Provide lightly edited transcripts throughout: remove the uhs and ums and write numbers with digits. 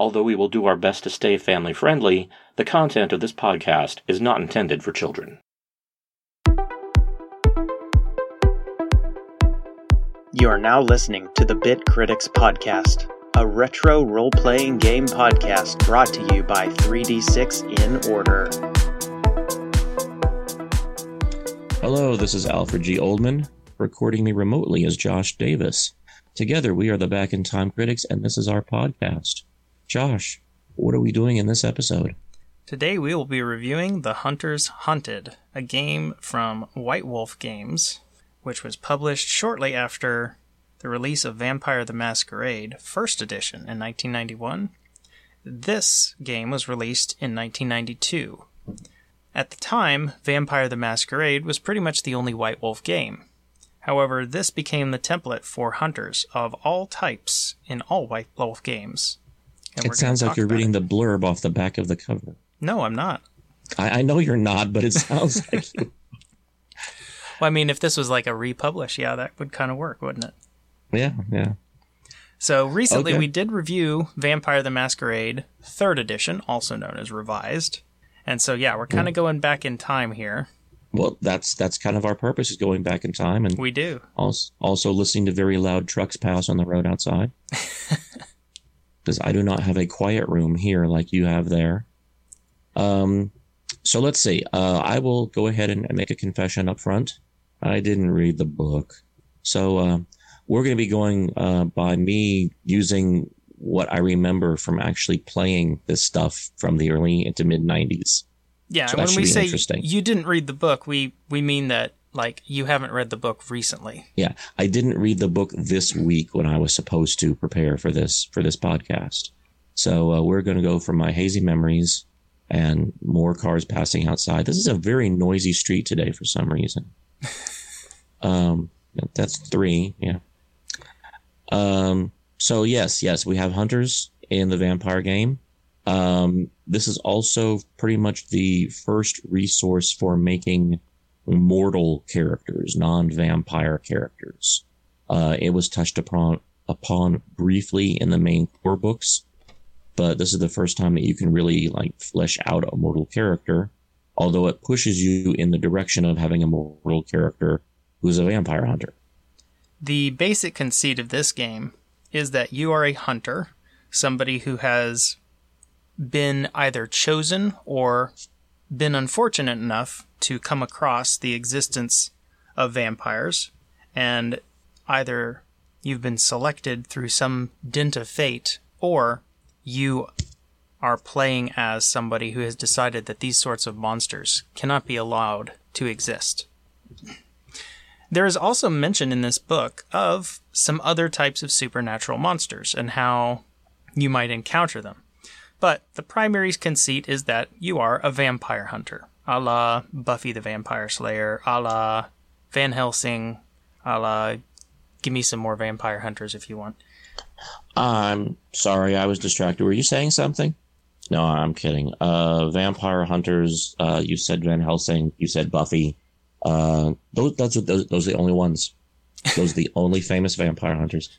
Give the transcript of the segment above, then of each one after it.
Although we will do our best to stay family-friendly, the content of this podcast is not intended for children. You are now listening to the Bit Critics Podcast, a retro role-playing game podcast brought to you by 3D6 In Order. Hello, this is Alfred G. Oldman, recording me remotely as Josh Davis. Together, we are the Back in Time Critics, and this is our podcast. Josh, what are we doing in this episode? Today we will be reviewing The Hunter's Hunted, a game from White Wolf Games, which was published shortly after the release of Vampire: The Masquerade, first edition in 1991. This game was released in 1992. At the time, Vampire: The Masquerade was pretty much the only White Wolf game. However, this became the template for hunters of all types in all White Wolf games. It sounds like you're reading the blurb off the back of the cover. No, I'm not. I know you're not, but it sounds like you. Well, I mean, if this was like a republish, yeah, that would kind of work, wouldn't it? Yeah. So recently we did review Vampire: The Masquerade 3rd edition, also known as Revised. And so, yeah, we're kind of going back in time here. Well, that's kind of our purpose, is going back in time. And we do. Also listening to very loud trucks pass on the road outside. Because I do not have a quiet room here like you have there. So let's see. I will go ahead and make a confession up front. I didn't read the book. So we're going to be going by me using what I remember from actually playing this stuff from the early into mid-90s. Yeah, so when we say you didn't read the book, we mean that like you haven't read the book recently. Yeah, I didn't read the book this week when I was supposed to prepare for this podcast. So we're going to go from my hazy memories and more cars passing outside. This is a very noisy street today for some reason. That's three, yeah. So yes, we have hunters in the vampire game. This is also pretty much the first resource for making mortal characters, non-vampire characters. It was touched upon briefly in the main core books, but this is the first time that you can really like flesh out a mortal character, although it pushes you in the direction of having a mortal character who's a vampire hunter. The basic conceit of this game is that you are a hunter, somebody who has been either chosen or been unfortunate enough to come across the existence of vampires, and either you've been selected through some dint of fate, or you are playing as somebody who has decided that these sorts of monsters cannot be allowed to exist. There is also mention in this book of some other types of supernatural monsters and how you might encounter them. But the primary conceit is that you are a vampire hunter, a la Buffy the Vampire Slayer, a la Van Helsing, a la give me some more vampire hunters if you want. I'm sorry, I was distracted. Were you saying something? No, I'm kidding. Vampire hunters, you said Van Helsing, you said Buffy. Those are the only ones. Those are the only famous vampire hunters.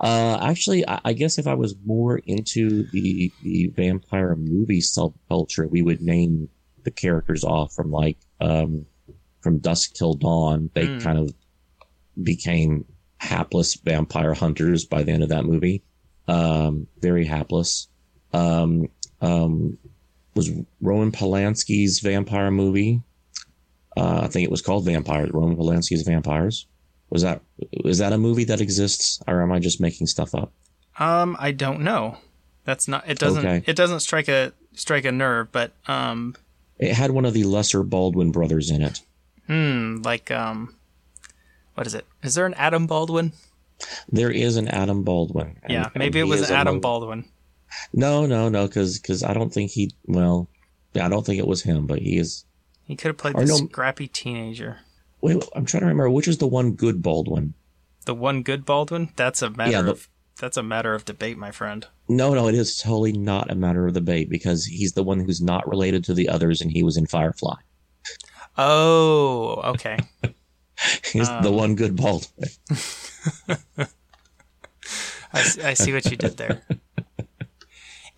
Actually, I guess if I was more into the vampire movie subculture, we would name the characters off from like From Dusk Till Dawn. They kind of became hapless vampire hunters by the end of that movie. Very hapless. Was Roman Polanski's vampire movie? I think it was called Vampires. Roman Polanski's Vampires. Is that a movie that exists, or am I just making stuff up? I don't know. It doesn't strike a nerve, but it had one of the lesser Baldwin brothers in it. What is it? Is there an Adam Baldwin? There is an Adam Baldwin. Yeah, maybe it was Adam Baldwin. No, because I don't think he. Well, I don't think it was him, but he is. He could have played the scrappy teenager. Wait, I'm trying to remember, which is the one good Baldwin? The one good Baldwin? That's a matter of debate, my friend. No, it is totally not a matter of debate, because he's the one who's not related to the others, and he was in Firefly. Oh, okay. He's the one good Baldwin. I see what you did there.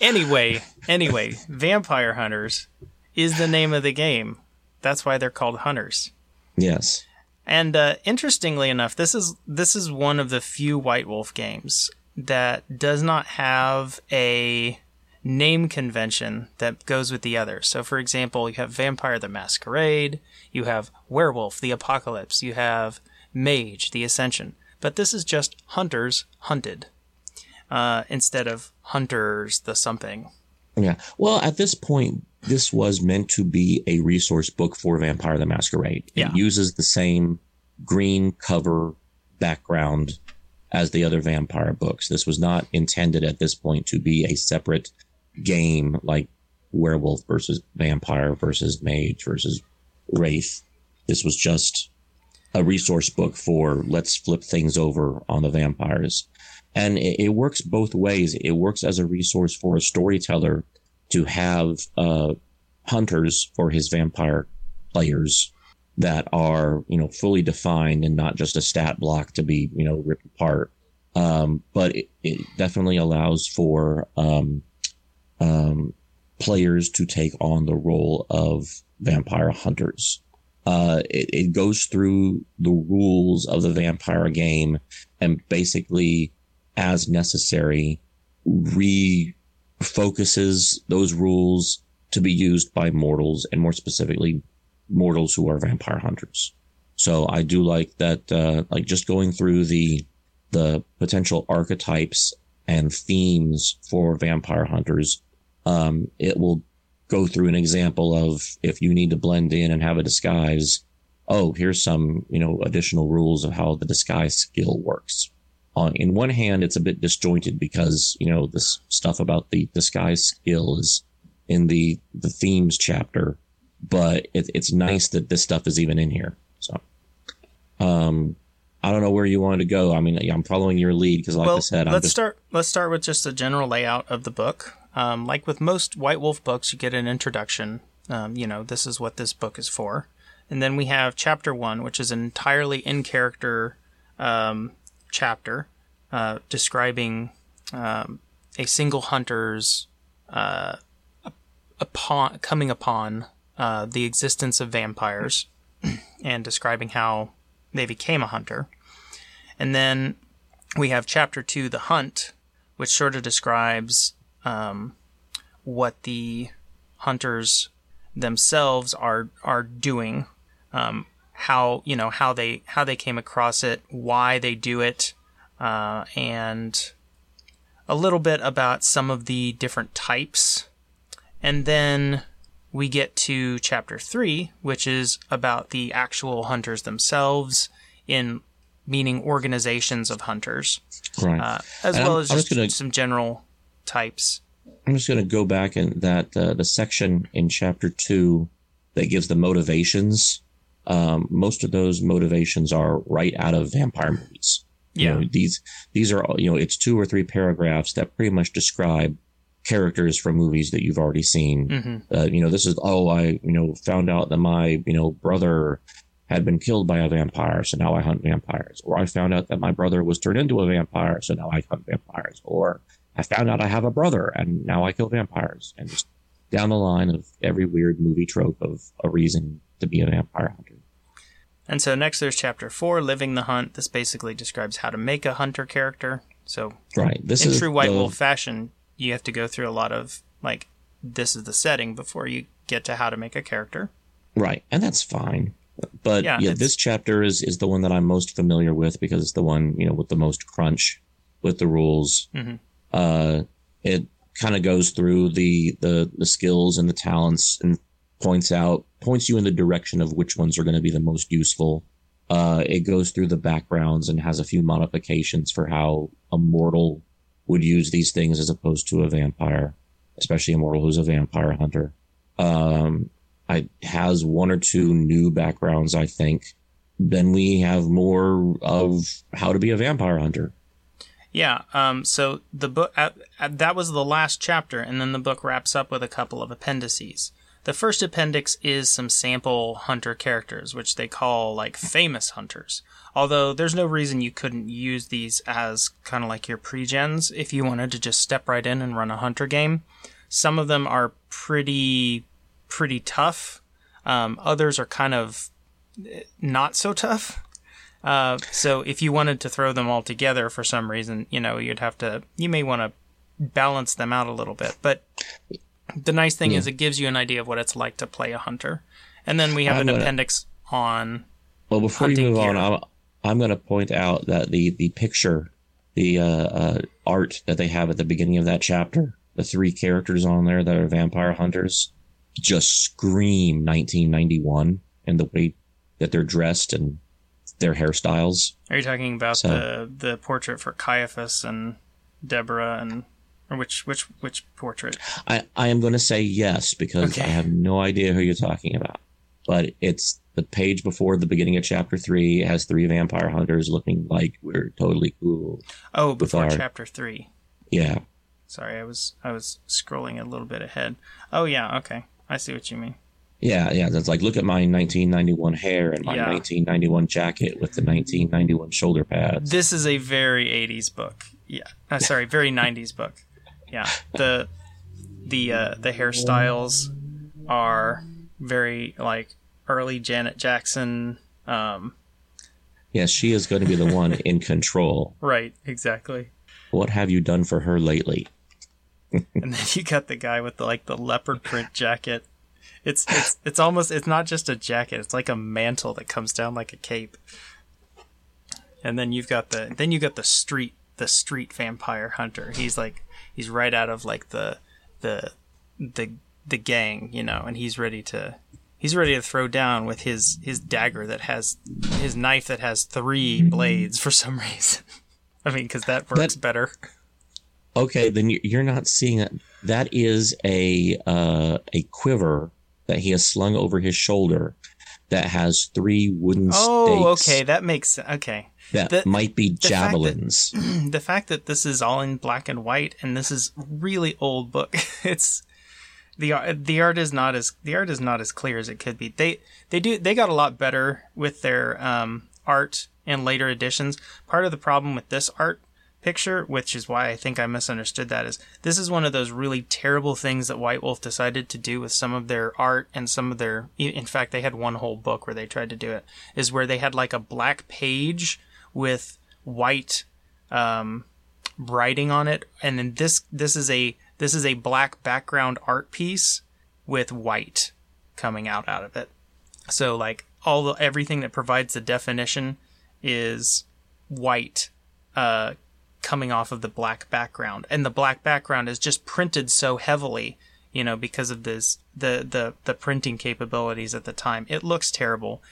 Anyway, Vampire Hunters is the name of the game. That's why they're called Hunters. Yes. And interestingly enough, this is one of the few White Wolf games that does not have a name convention that goes with the others. So, for example, you have Vampire: The Masquerade, you have Werewolf: The Apocalypse, you have Mage: The Ascension. But this is just Hunters Hunted instead of Hunters the something. Yeah. Well, at this point, this was meant to be a resource book for Vampire: The Masquerade. It uses the same green cover background as the other vampire books. This was not intended at this point to be a separate game like Werewolf versus Vampire versus Mage versus Wraith. This was just a resource book for let's flip things over on the vampires. And it works both ways. It works as a resource for a storyteller to have hunters for his vampire players that are, fully defined and not just a stat block to be, ripped apart. But it definitely allows for players to take on the role of vampire hunters. It goes through the rules of the vampire game and basically, as necessary, refocuses those rules to be used by mortals, and more specifically, mortals who are vampire hunters. So I do like that, just going through the potential archetypes and themes for vampire hunters. It will go through an example of if you need to blend in and have a disguise. Oh, here's some, additional rules of how the disguise skill works. In one hand, it's a bit disjointed because, this stuff about the disguise skill is in the themes chapter. But it's nice that this stuff is even in here. So, I don't know where you wanted to go. I mean, I'm following your lead because, I said, Let's start with just the general layout of the book. Like with most White Wolf books, you get an introduction. This is what this book is for, and then we have Chapter 1, which is an entirely in-character chapter describing a single hunter's coming upon. The existence of vampires and describing how they became a hunter. And then we have Chapter 2, The Hunt, which sort of describes what the hunters themselves are doing, how they came across it, why they do it, and a little bit about some of the different types. And then we get to Chapter 3, which is about the actual hunters themselves, meaning organizations of hunters, right? Some general types. I'm just going to go back in that the section in Chapter 2 that gives the motivations. Most of those motivations are right out of vampire movies. Yeah, these are it's 2 or 3 paragraphs that pretty much describe characters from movies that you've already seen. Mm-hmm. This is, I found out that my, brother had been killed by a vampire, so now I hunt vampires. Or I found out that my brother was turned into a vampire, so now I hunt vampires. Or I found out I have a brother, and now I kill vampires. And just down the line of every weird movie trope of a reason to be a vampire hunter. And so next there's Chapter 4, Living the Hunt. This basically describes how to make a hunter character. So right. This in is true White Wolf fashion, you have to go through a lot of, this is the setting before you get to how to make a character. Right, and that's fine. But, this chapter is the one that I'm most familiar with because it's the one, with the most crunch with the rules. Mm-hmm. It kind of goes through the skills and the talents and points you in the direction of which ones are going to be the most useful. It goes through the backgrounds and has a few modifications for how a mortal would use these things as opposed to a vampire, especially a mortal who's a vampire hunter. It has 1 or 2 new backgrounds, I think. Then we have more of how to be a vampire hunter. Yeah. So the book that was the last chapter, and then the book wraps up with a couple of appendices. The first appendix is some sample hunter characters, which they call, like, famous hunters. Although there's no reason you couldn't use these as kind of like your pre-gens if you wanted to just step right in and run a hunter game. Some of them are pretty tough. Others are kind of not so tough. So if you wanted to throw them all together for some reason, you know, you may want to balance them out a little bit. But the nice thing is it gives you an idea of what it's like to play a hunter. And then we have an appendix on. Well, before you move on, I'm going to point out that the picture, the art that they have at the beginning of that chapter, the three characters on there that are vampire hunters, just scream 1991 in the way that they're dressed and their hairstyles. Are you talking about the portrait for Caiaphas and Deborah and which portrait? I am going to say yes because I have no idea who you're talking about, but it's the page before the beginning of chapter 3 has three vampire hunters looking like we're totally cool. Oh, before chapter 3. Yeah. Sorry, I was scrolling a little bit ahead. Oh yeah, okay. I see what you mean. Yeah, that's like, look at my 1991 hair and my 1991 jacket with the 1991 shoulder pads. This is a very 80s book. Yeah, sorry, very 90s book. Yeah, the hairstyles are very like early Janet Jackson. Yes, she is going to be the one in control. Right, exactly. What have you done for her lately? And then you got the guy with the leopard print jacket. It's almost, it's not just a jacket, it's like a mantle that comes down like a cape. And then you've got the street vampire hunter. He's right out of like the gang, you know, and he's ready to throw down with his dagger that has his knife that has three blades for some reason. I mean, because that works better. Okay, then you're not seeing it. That is a quiver that he has slung over his shoulder that has three wooden stakes. Oh, okay, that makes sense. Okay, that might be javelins. The fact that this is all in black and white, and this is really old book. It's the art is not as clear as it could be. They got a lot better with their art in later editions. Part of the problem with this art picture, which is why I think I misunderstood that, is this is one of those really terrible things that White Wolf decided to do with some of their art and some of their, in fact, they had one whole book where they tried to do it, is where they had like a black page with white writing on it, and then this is a black background art piece with white coming out of it. So like everything that provides the definition is white coming off of the black background, and the black background is just printed so heavily, you know, because of this the printing capabilities at the time. It looks terrible.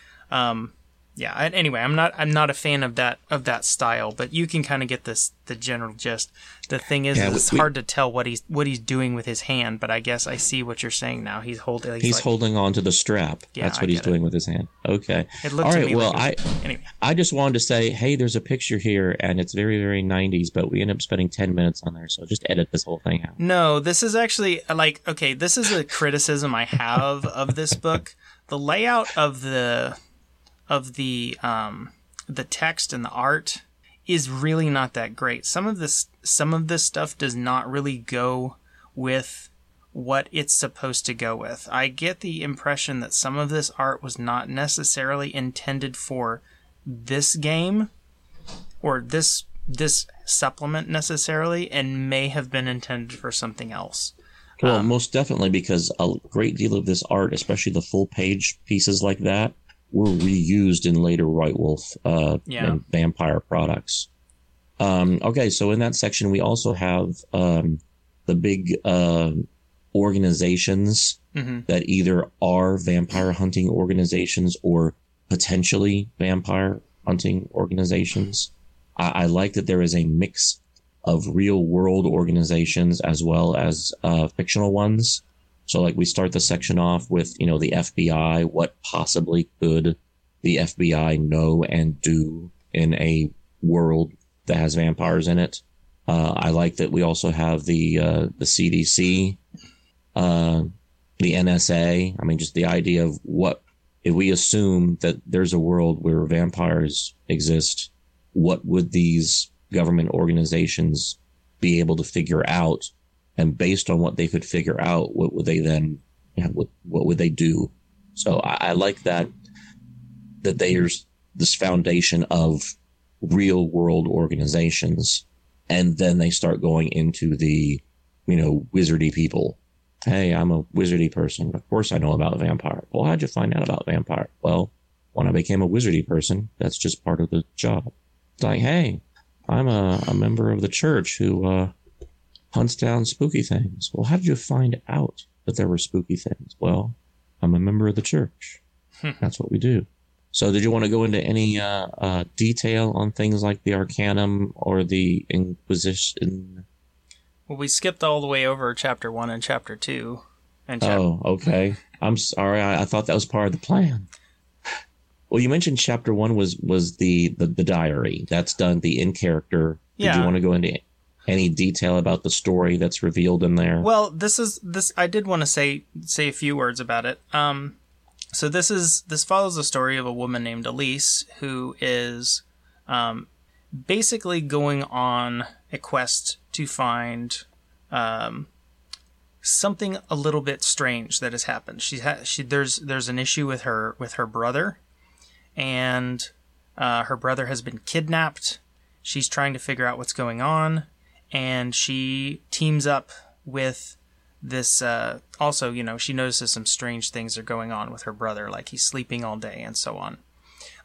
Anyway, I'm not a fan of that style, but you can kind of get the general gist. The thing is, it's hard to tell what he's doing with his hand, but I guess I see what you're saying now. He's holding on to the strap. Yeah, that's what he's doing with his hand. Okay. It looks all right. Well, anyway. I just wanted to say, hey, there's a picture here, and it's very, very 90s, but we end up spending 10 minutes on there, so just edit this whole thing out. No, this is actually like, okay, this is a criticism I have of this book. The layout of the text and the art is really not that great. Some of this stuff does not really go with what it's supposed to go with. I get the impression that some of this art was not necessarily intended for this game or this supplement necessarily, and may have been intended for something else. Well, most definitely, because a great deal of this art, especially the full page pieces like that, were reused in later White Wolf and Vampire products. Okay, so in that section, we also have the big organizations that either are vampire hunting organizations or potentially vampire hunting organizations. I like that there is a mix of real world organizations as well as fictional ones. So like we start the section off with, you know, the FBI. What possibly could the FBI know and do in a world that has vampires in it? I like that we also have the CDC the NSA. I mean, just the idea of what, if we assume that there's a world where vampires exist, what would these government organizations be able to figure out? And based on what they could figure out, what would they then, you know, what would they do? So I like that there's this foundation of real world organizations. And then they start going into the, you know, wizardy people. Hey, I'm a wizardy person. Of course I know about vampire. Well, how'd you find out about vampire? Well, when I became a wizardy person, that's just part of the job. It's like, hey, I'm a member of the church who hunts down spooky things. Well, how did you find out that there were spooky things? Well, I'm a member of the church. That's what we do. So did you want to go into any detail on things like the Arcanum or the Inquisition? Well, we skipped all the way over Chapter 1 and Chapter 2. And oh, okay. I'm sorry. I thought that was part of the plan. Well, you mentioned Chapter 1 was the diary. That's done, the in-character. Yeah. Did you want to go into any detail about the story that's revealed in there? Well, this. I did want to say a few words about it. So this follows the story of a woman named Elise who is basically going on a quest to find something a little bit strange that has happened. There's an issue with her brother, and her brother has been kidnapped. She's trying to figure out what's going on, and she teams up with this, also, you know, she notices some strange things are going on with her brother, like he's sleeping all day and so on.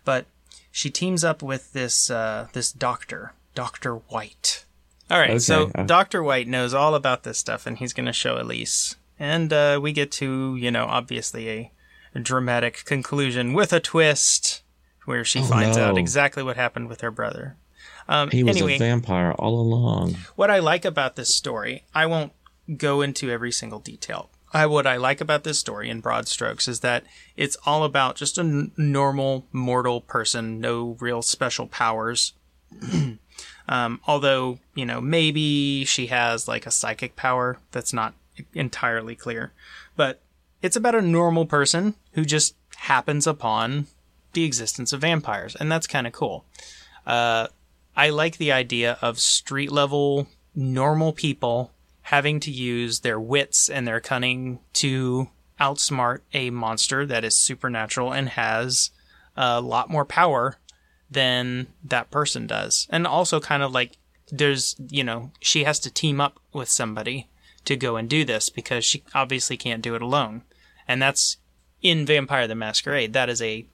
But she teams up with this this doctor, Dr. White. All right, okay. So Dr. White knows all about this stuff, and he's going to show Elise. And we get to, you know, obviously a dramatic conclusion with a twist where she finds out exactly what happened with her brother. He was a vampire all along. What I like about this story, I won't go into every single detail. What I like about this story in broad strokes is that it's all about just a normal mortal person, no real special powers. Although, you know, maybe she has like a psychic power that's not entirely clear. But it's about a normal person who just happens upon the existence of vampires. And that's kind of cool. I like the idea of street level normal people having to use their wits and their cunning to outsmart a monster that is supernatural and has a lot more power than that person does. And also kind of like there's, you know, she has to team up with somebody to go and do this because she obviously can't do it alone. And that's in Vampire the Masquerade. That is a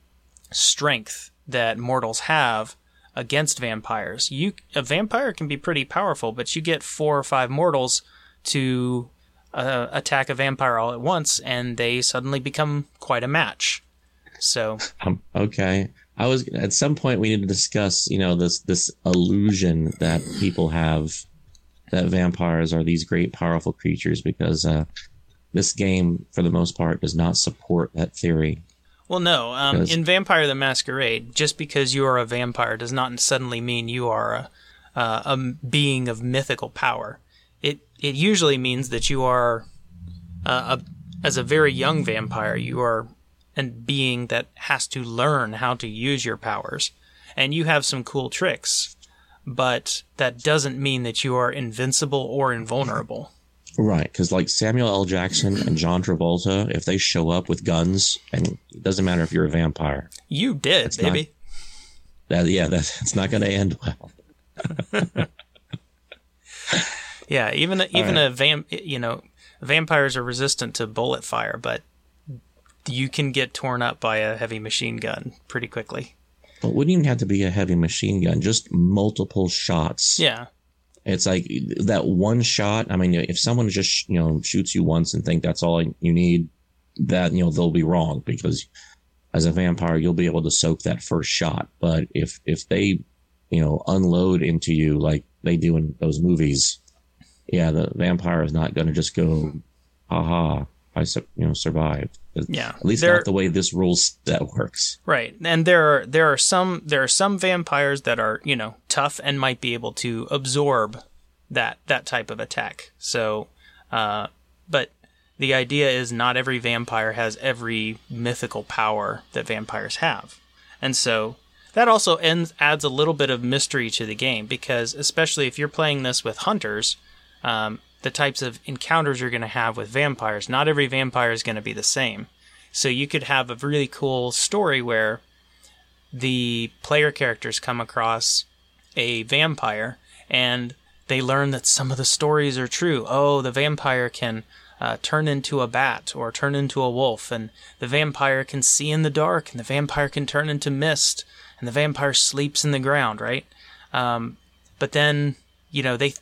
strength that mortals have against vampires. A vampire can be pretty powerful, but you get 4 or 5 mortals to attack a vampire all at once, and they suddenly become quite a match. So okay, I was at some point we need to discuss, you know, this illusion that people have that vampires are these great powerful creatures, because this game for the most part does not support that theory. Well, no. In Vampire the Masquerade, just because you are a vampire does not suddenly mean you are a being of mythical power. It usually means that you are, as a very young vampire, you are a being that has to learn how to use your powers. And you have some cool tricks, but that doesn't mean that you are invincible or invulnerable. Right, because like Samuel L. Jackson and John Travolta, if they show up with guns, and it doesn't matter if you're a vampire. You did, that's baby. That's not going to end well. Yeah, even right. Vampires are resistant to bullet fire, but you can get torn up by a heavy machine gun pretty quickly. But it wouldn't even have to be a heavy machine gun, just multiple shots. Yeah. It's like that one shot. I mean, if someone just, you know, shoots you once and think that's all you need, that, you know, they'll be wrong, because as a vampire, you'll be able to soak that first shot. But if they, you know, unload into you like they do in those movies, yeah, the vampire is not going to just go, haha, I survived. Yeah, at least not the way this rule set works. Right, and there are some vampires that are, you know, tough and might be able to absorb that type of attack. So, but the idea is not every vampire has every mythical power that vampires have. And so that also adds a little bit of mystery to the game, because especially if you're playing this with hunters, the types of encounters you're going to have with vampires, not every vampire is going to be the same. So you could have a really cool story where the player characters come across a vampire and they learn that some of the stories are true. Oh, the vampire can turn into a bat or turn into a wolf, and the vampire can see in the dark, and the vampire can turn into mist, and the vampire sleeps in the ground, right? But then, you know, they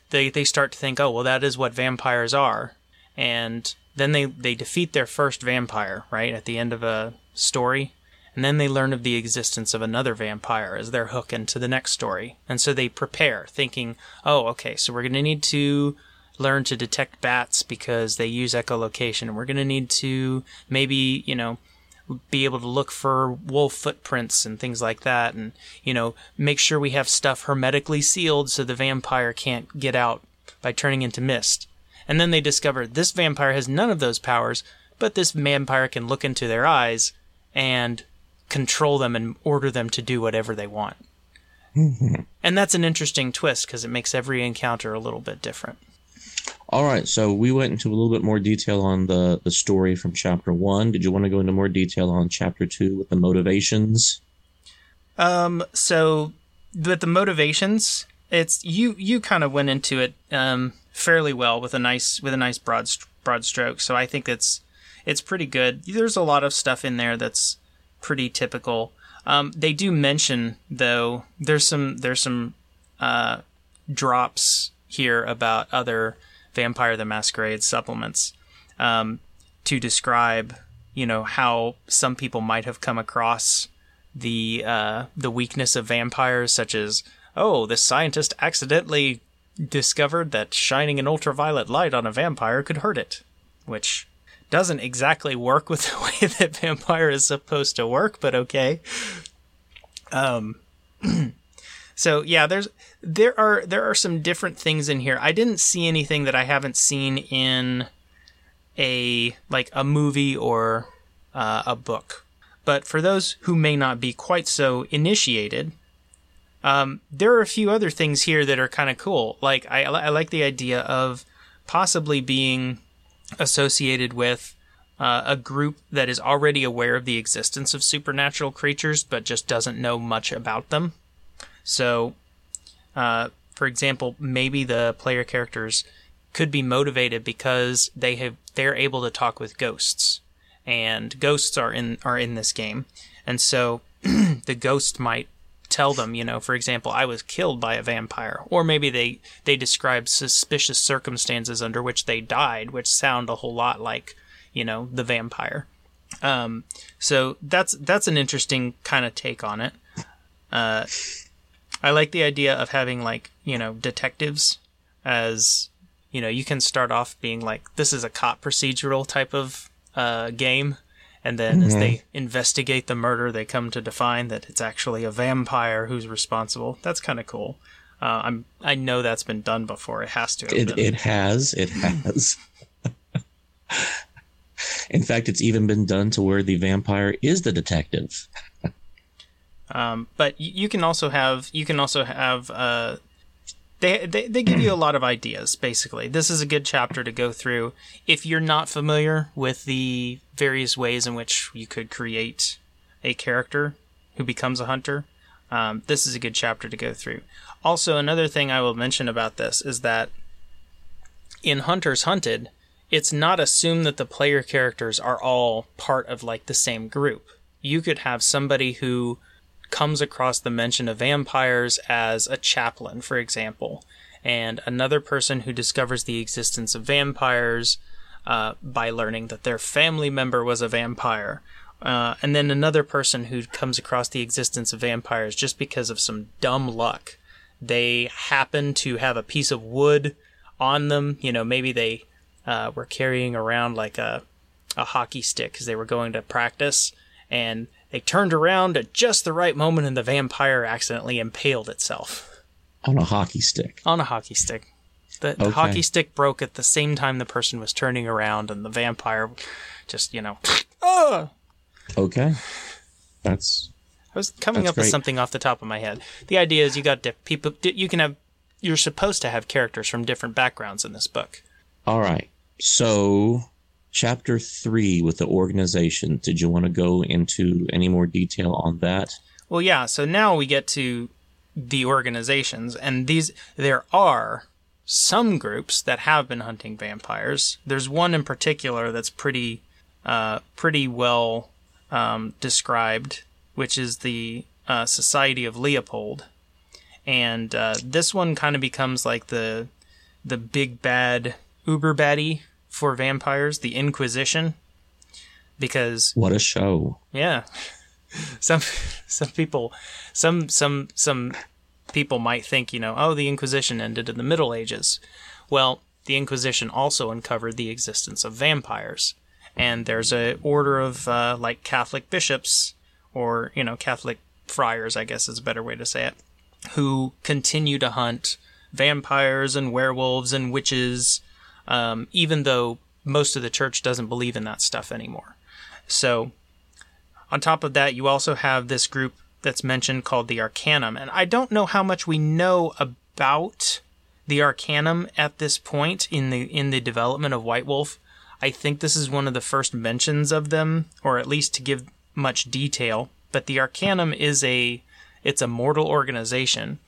start to think, oh, well, that is what vampires are. And then they defeat their first vampire, right, at the end of a story. And then they learn of the existence of another vampire as their hook into the next story. And so they prepare, thinking, oh, okay, so we're going to need to learn to detect bats because they use echolocation. We're going to need to maybe, you know, be able to look for wolf footprints and things like that, and, you know, make sure we have stuff hermetically sealed so the vampire can't get out by turning into mist. And then they discover this vampire has none of those powers, but this vampire can look into their eyes and control them and order them to do whatever they want. And that's an interesting twist because it makes every encounter a little bit different. All right, so we went into a little bit more detail on the story from Chapter 1. Did you want to go into more detail on Chapter 2 with the motivations? So with the motivations, it's you kind of went into it fairly well with a nice broad stroke. So I think it's pretty good. There's a lot of stuff in there that's pretty typical. They do mention, though, there's some drops here about other Vampire the Masquerade supplements to describe, you know, how some people might have come across the weakness of vampires, such as, oh, this scientist accidentally discovered that shining an ultraviolet light on a vampire could hurt it, which doesn't exactly work with the way that vampire is supposed to work, but okay. So yeah, there are some different things in here. I didn't see anything that I haven't seen in a movie or a book. But for those who may not be quite so initiated, there are a few other things here that are kind of cool. Like I like the idea of possibly being associated with a group that is already aware of the existence of supernatural creatures, but just doesn't know much about them. So, for example, maybe the player characters could be motivated because they're able to talk with ghosts, and ghosts are in this game, and so the ghost might tell them, you know, for example, I was killed by a vampire, or maybe they describe suspicious circumstances under which they died, which sound a whole lot like, you know, the vampire. So that's an interesting kind of take on it. I like the idea of having, like, you know, detectives as, you know, you can start off being like, this is a cop procedural type of game. And then as they investigate the murder, they come to define that it's actually a vampire who's responsible. That's kind of cool. I know that's been done before. It has to have been. It has. In fact, it's even been done to where the vampire is the detective. But you can also have they give you a lot of ideas, basically. This is a good chapter to go through if you're not familiar with the various ways in which you could create a character who becomes a hunter. This is a good chapter to go through. Also, another thing I will mention about this is that in Hunter's Hunted, it's not assumed that the player characters are all part of, like, the same group. You could have somebody who comes across the mention of vampires as a chaplain, for example, and another person who discovers the existence of vampires by learning that their family member was a vampire, and then another person who comes across the existence of vampires just because of some dumb luck. They happen to have a piece of wood on them. You know, maybe they were carrying around like a hockey stick because they were going to practice, and they turned around at just the right moment, and the vampire accidentally impaled itself. On a hockey stick. The hockey stick broke at the same time the person was turning around, and the vampire just, oh! Okay. I was coming up with something off the top of my head. The idea is you're supposed to have characters from different backgrounds in this book. All right. So, chapter 3 with the organization. Did you want to go into any more detail on that? Well, yeah. So now we get to the organizations, and there are some groups that have been hunting vampires. There's one in particular that's pretty well described, which is the Society of Leopold. And this one kind of becomes like the big bad uber baddie for vampires, the Inquisition. Because what a show! Yeah, some people might think the Inquisition ended in the Middle Ages. Well, the Inquisition also uncovered the existence of vampires, and there's an order of like Catholic bishops or Catholic friars, I guess is a better way to say it, who continue to hunt vampires and werewolves and witches, even though most of the church doesn't believe in that stuff anymore. So on top of that, you also have this group that's mentioned called the Arcanum. And I don't know how much we know about the Arcanum at this point in the development of White Wolf. I think this is one of the first mentions of them, or at least to give much detail. But the Arcanum is It's a mortal organization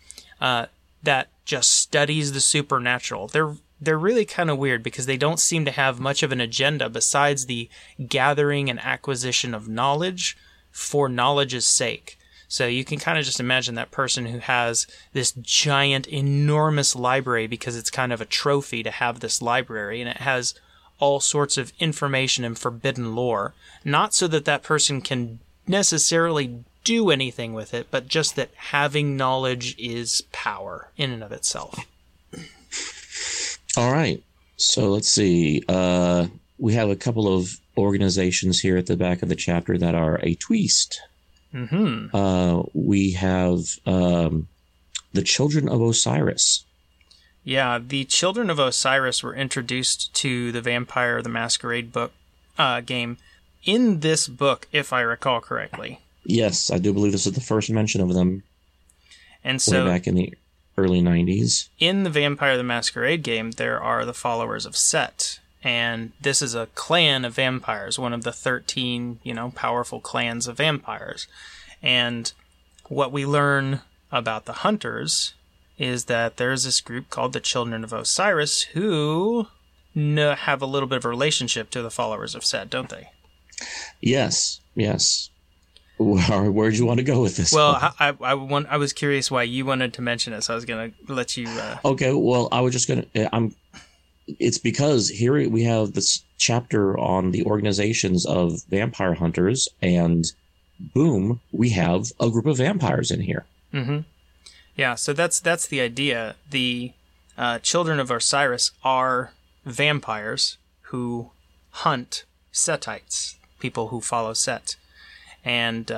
that just studies the supernatural. They're really kind of weird because they don't seem to have much of an agenda besides the gathering and acquisition of knowledge for knowledge's sake. So you can kind of just imagine that person who has this giant, enormous library because it's kind of a trophy to have this library, and it has all sorts of information and forbidden lore. Not so that that person can necessarily do anything with it, but just that having knowledge is power in and of itself. All right. So let's see. We have a couple of organizations here at the back of the chapter that are a twist. Mm-hmm. We have the Children of Osiris. Yeah, the Children of Osiris were introduced to the Vampire: The Masquerade book game in this book, if I recall correctly. Yes, I do believe this is the first mention of them. And so, way back in the early 90s. In the Vampire: The Masquerade game, there are the Followers of Set. And this is a clan of vampires, one of the 13, powerful clans of vampires. And what we learn about the hunters is that there's this group called the Children of Osiris who have a little bit of a relationship to the Followers of Set, don't they? Yes. Where do you want to go with this? Well, I was curious why you wanted to mention it, so I was going to let you. Okay. Well, I was just going to. It's because here we have this chapter on the organizations of vampire hunters, and boom, we have a group of vampires in here. Mm-hmm. Yeah. So that's the idea. The Children of Osiris are vampires who hunt Setites, people who follow Set. And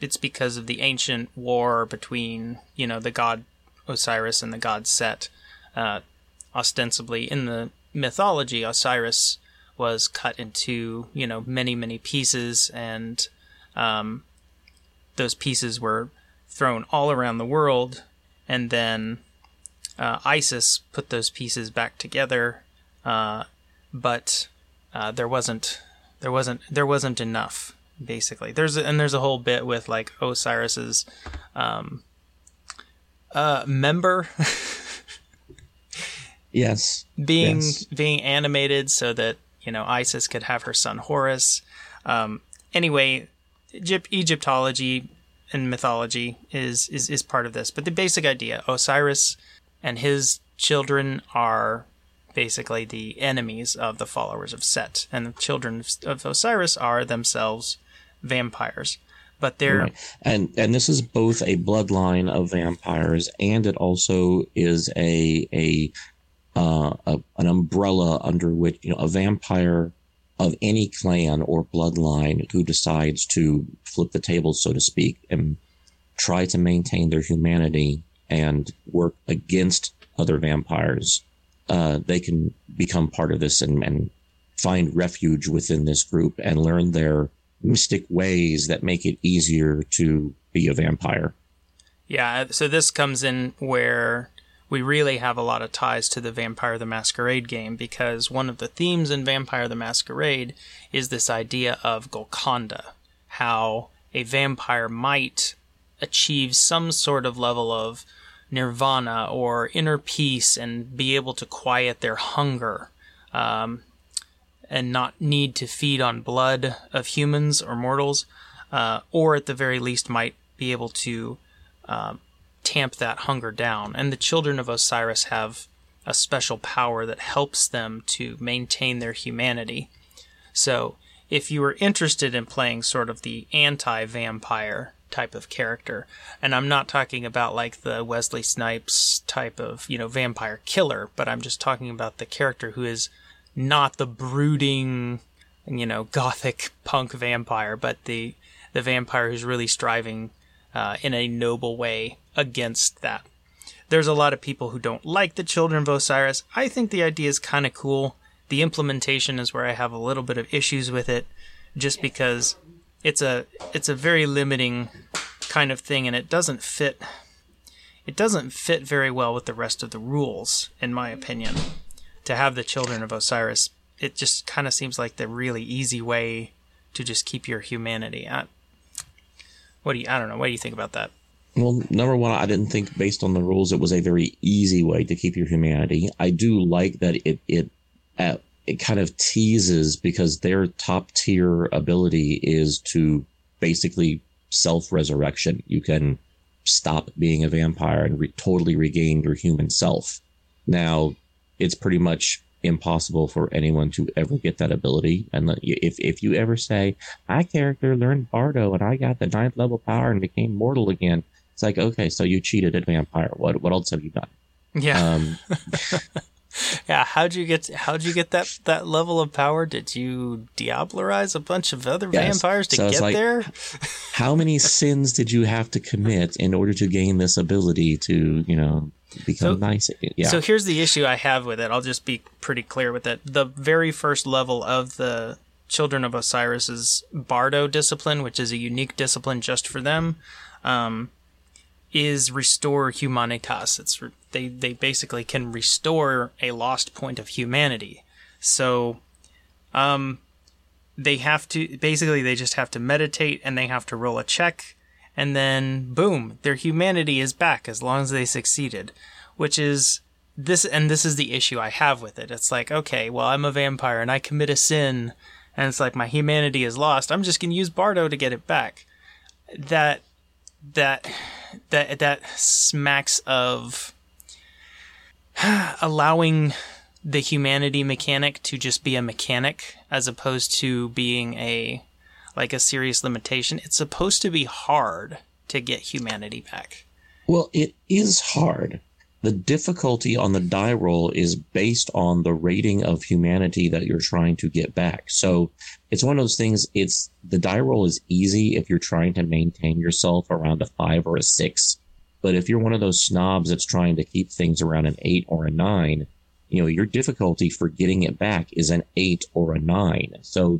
it's because of the ancient war between, the god Osiris and the god Set. Ostensibly, in the mythology, Osiris was cut into, many, many pieces, and those pieces were thrown all around the world. And then Isis put those pieces back together, but there wasn't enough. Basically, there's a whole bit with like Osiris's member, being animated so that Isis could have her son Horus. Anyway, Egyptology and mythology is part of this, but the basic idea: Osiris and his children are basically the enemies of the Followers of Set, and the Children of Osiris are themselves vampires, but they're right. and this is both a bloodline of vampires, and it also is an umbrella under which a vampire of any clan or bloodline who decides to flip the table, so to speak, and try to maintain their humanity and work against other vampires they can become part of this and find refuge within this group and learn their mystic ways that make it easier to be a vampire. Yeah, so this comes in where we really have a lot of ties to the Vampire the Masquerade game, because one of the themes in Vampire the Masquerade is this idea of Golconda, how a vampire might achieve some sort of level of nirvana or inner peace and be able to quiet their hunger and not need to feed on blood of humans or mortals, or at the very least might be able to tamp that hunger down. And the Children of Osiris have a special power that helps them to maintain their humanity. So if you were interested in playing sort of the anti-vampire type of character, and I'm not talking about like the Wesley Snipes type of, you know, vampire killer, but I'm just talking about the character who is not the brooding, you know, gothic punk vampire, but the vampire who's really striving in a noble way against that. There's a lot of people who don't like the Children of Osiris. I think the idea is kind of cool. The implementation is where I have a little bit of issues with it, just because it's a very limiting kind of thing, and it doesn't fit very well with the rest of the rules, in my opinion. To have the Children of Osiris, it just kind of seems like the really easy way to just keep your humanity. I don't know. What do you think about that? Well, number one, I didn't think based on the rules it was a very easy way to keep your humanity. I do like that it kind of teases, because their top tier ability is to basically self-resurrection. You can stop being a vampire and totally regain your human self. Now, it's pretty much impossible for anyone to ever get that ability. And if you ever say, my character learned Bardo and I got the 9th level power and became mortal again, it's like, okay, so you cheated at vampire. What else have you done? Yeah. Yeah. How'd you get that level of power? Did you Diablerize a bunch of other vampires to get there? How many sins did you have to commit in order to gain this ability to, you know, become nice? Yeah. So here's the issue I have with it. I'll just be pretty clear with it. The very first level of the Children of Osiris's Bardo discipline, which is a unique discipline just for them, is Restore Humanitas. They basically can restore a lost point of humanity. So they have to basically, they just have to meditate and they have to roll a check. And then, boom, their humanity is back as long as they succeeded, which is this. And this is the issue I have with it. It's like, okay, well, I'm a vampire and I commit a sin, and it's like my humanity is lost. I'm just going to use Bardo to get it back. That smacks of allowing the humanity mechanic to just be a mechanic as opposed to being a serious limitation. It's supposed to be hard to get humanity back. Well, it is hard. The difficulty on the die roll is based on the rating of humanity that you're trying to get back. So it's one of those things, it's the die roll is easy if you're trying to maintain yourself around a 5 or a 6. But if you're one of those snobs that's trying to keep things around an 8 or a 9, you know, your difficulty for getting it back is an 8 or a 9. So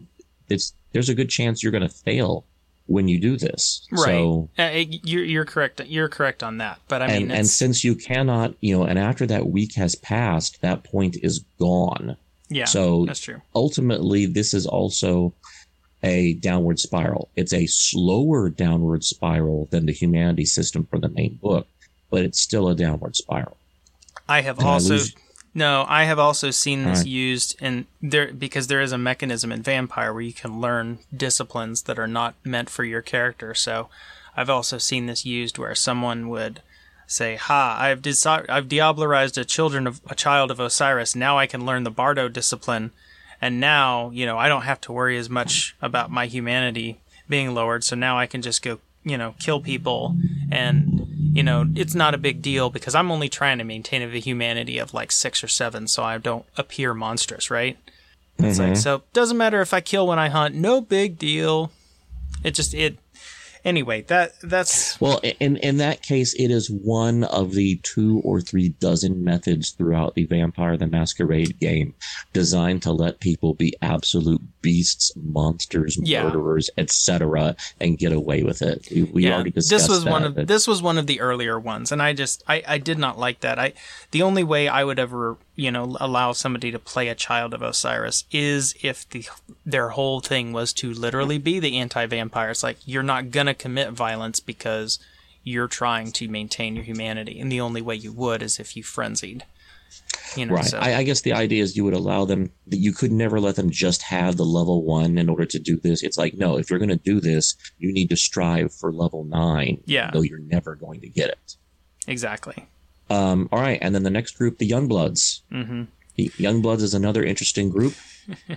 there's a good chance you're going to fail when you do this. Right. So, you're correct. You're correct on that. But I mean, and since you cannot, you know, and after that week has passed, that point is gone. Yeah. So that's true. Ultimately, this is also a downward spiral. It's a slower downward spiral than the humanity system for the main book, but it's still a downward spiral. I have also seen this used in there, because there is a mechanism in Vampire where you can learn disciplines that are not meant for your character. So I've also seen this used where someone would say, I've diablerized a child of Osiris. Now I can learn the Bardo discipline. And now, you know, I don't have to worry as much about my humanity being lowered. So now I can just go, you know, kill people, and, you know, it's not a big deal because I'm only trying to maintain a humanity of like 6 or 7, so I don't appear monstrous, right? Mm-hmm. It's like, so doesn't matter if I kill when I hunt, no big deal. It just it Anyway, that's well, in that case, it is one of the 2 or 3 dozen methods throughout the Vampire the Masquerade game designed to let people be absolute beasts, monsters, murderers, etc., and get away with it. We already discussed this was one of the earlier ones, and I did not like that. The only way I would ever allow somebody to play a Child of Osiris is if their whole thing was to literally be the anti-vampire. It's like, you're not going to commit violence because you're trying to maintain your humanity, and the only way you would is if you frenzied. Right. So. I guess the idea is you would allow them – that you could never let them just have the level 1 in order to do this. It's like, no, if you're going to do this, you need to strive for level 9, though you're never going to get it. Exactly. All right, and then the next group, the Youngbloods. Mm-hmm. The Youngbloods is another interesting group.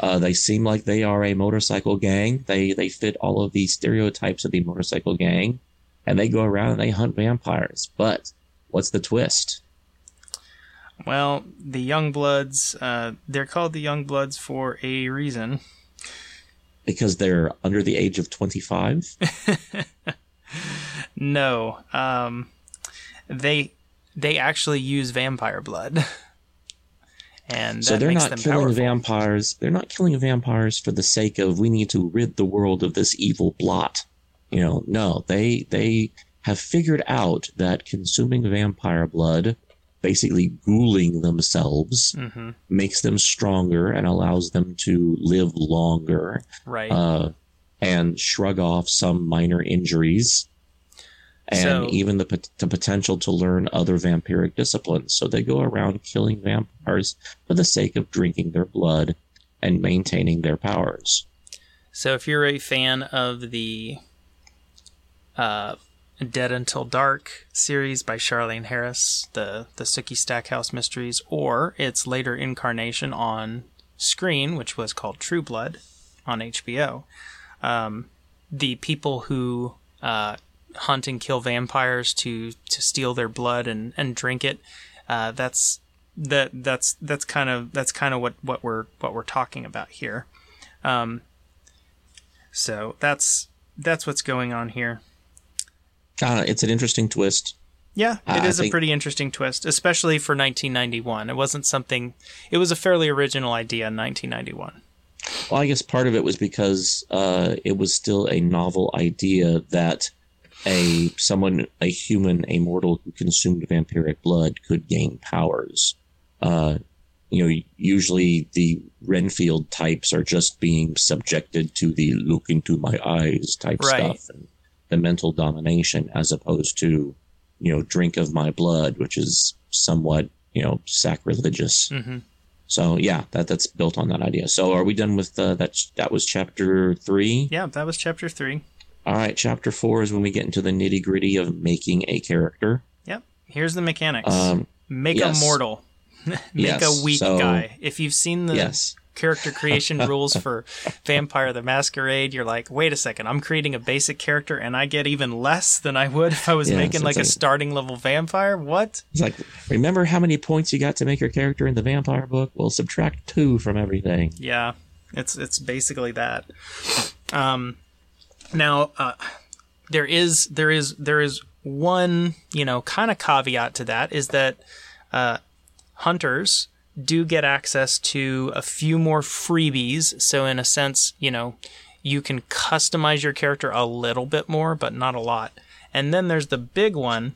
They seem like they are a motorcycle gang. They fit all of the stereotypes of the motorcycle gang, and they go around and they hunt vampires. But what's the twist? Well, the Youngbloods, they're called the Youngbloods for a reason. Because they're under the age of 25? No. They actually use vampire blood. And so they're not killing vampires. They're not killing vampires for the sake of, we need to rid the world of this evil blot. No, they have figured out that consuming vampire blood, basically ghouling themselves, makes them stronger and allows them to live longer. Right. And shrug off some minor injuries. And even the potential to learn other vampiric disciplines. So they go around killing vampires for the sake of drinking their blood and maintaining their powers. So if you're a fan of the Dead Until Dark series by Charlene Harris, the Sookie Stackhouse Mysteries, or its later incarnation on screen, which was called True Blood on HBO, the people who... hunt and kill vampires to steal their blood and drink it. That's kind of what we're talking about here. So that's what's going on here. It's an interesting twist. Yeah, it is a pretty interesting twist, especially for 1991. It wasn't something. It was a fairly original idea in 1991. Well, I guess part of it was because it was still a novel idea that. A human, a mortal who consumed vampiric blood could gain powers. Usually the Renfield types are just being subjected to the look into my eyes type stuff, and the mental domination, as opposed to, drink of my blood, which is somewhat, sacrilegious. Mm-hmm. So yeah, that's built on that idea. So are we done with that? That was chapter 3. Yeah, that was chapter 3. All right, chapter 4 is when we get into the nitty-gritty of making a character. Yep. Here's the mechanics. Make a mortal. Make a weak guy. If you've seen the character creation rules for Vampire the Masquerade, you're like, wait a second, I'm creating a basic character and I get even less than I would if I was making like a starting level vampire? What? It's like, remember how many points you got to make your character in the vampire book? Well, subtract 2 from everything. Yeah, it's basically that. Now, there is one, kind of caveat to that, is that hunters do get access to a few more freebies. So in a sense, you can customize your character a little bit more, but not a lot. And then there's the big one,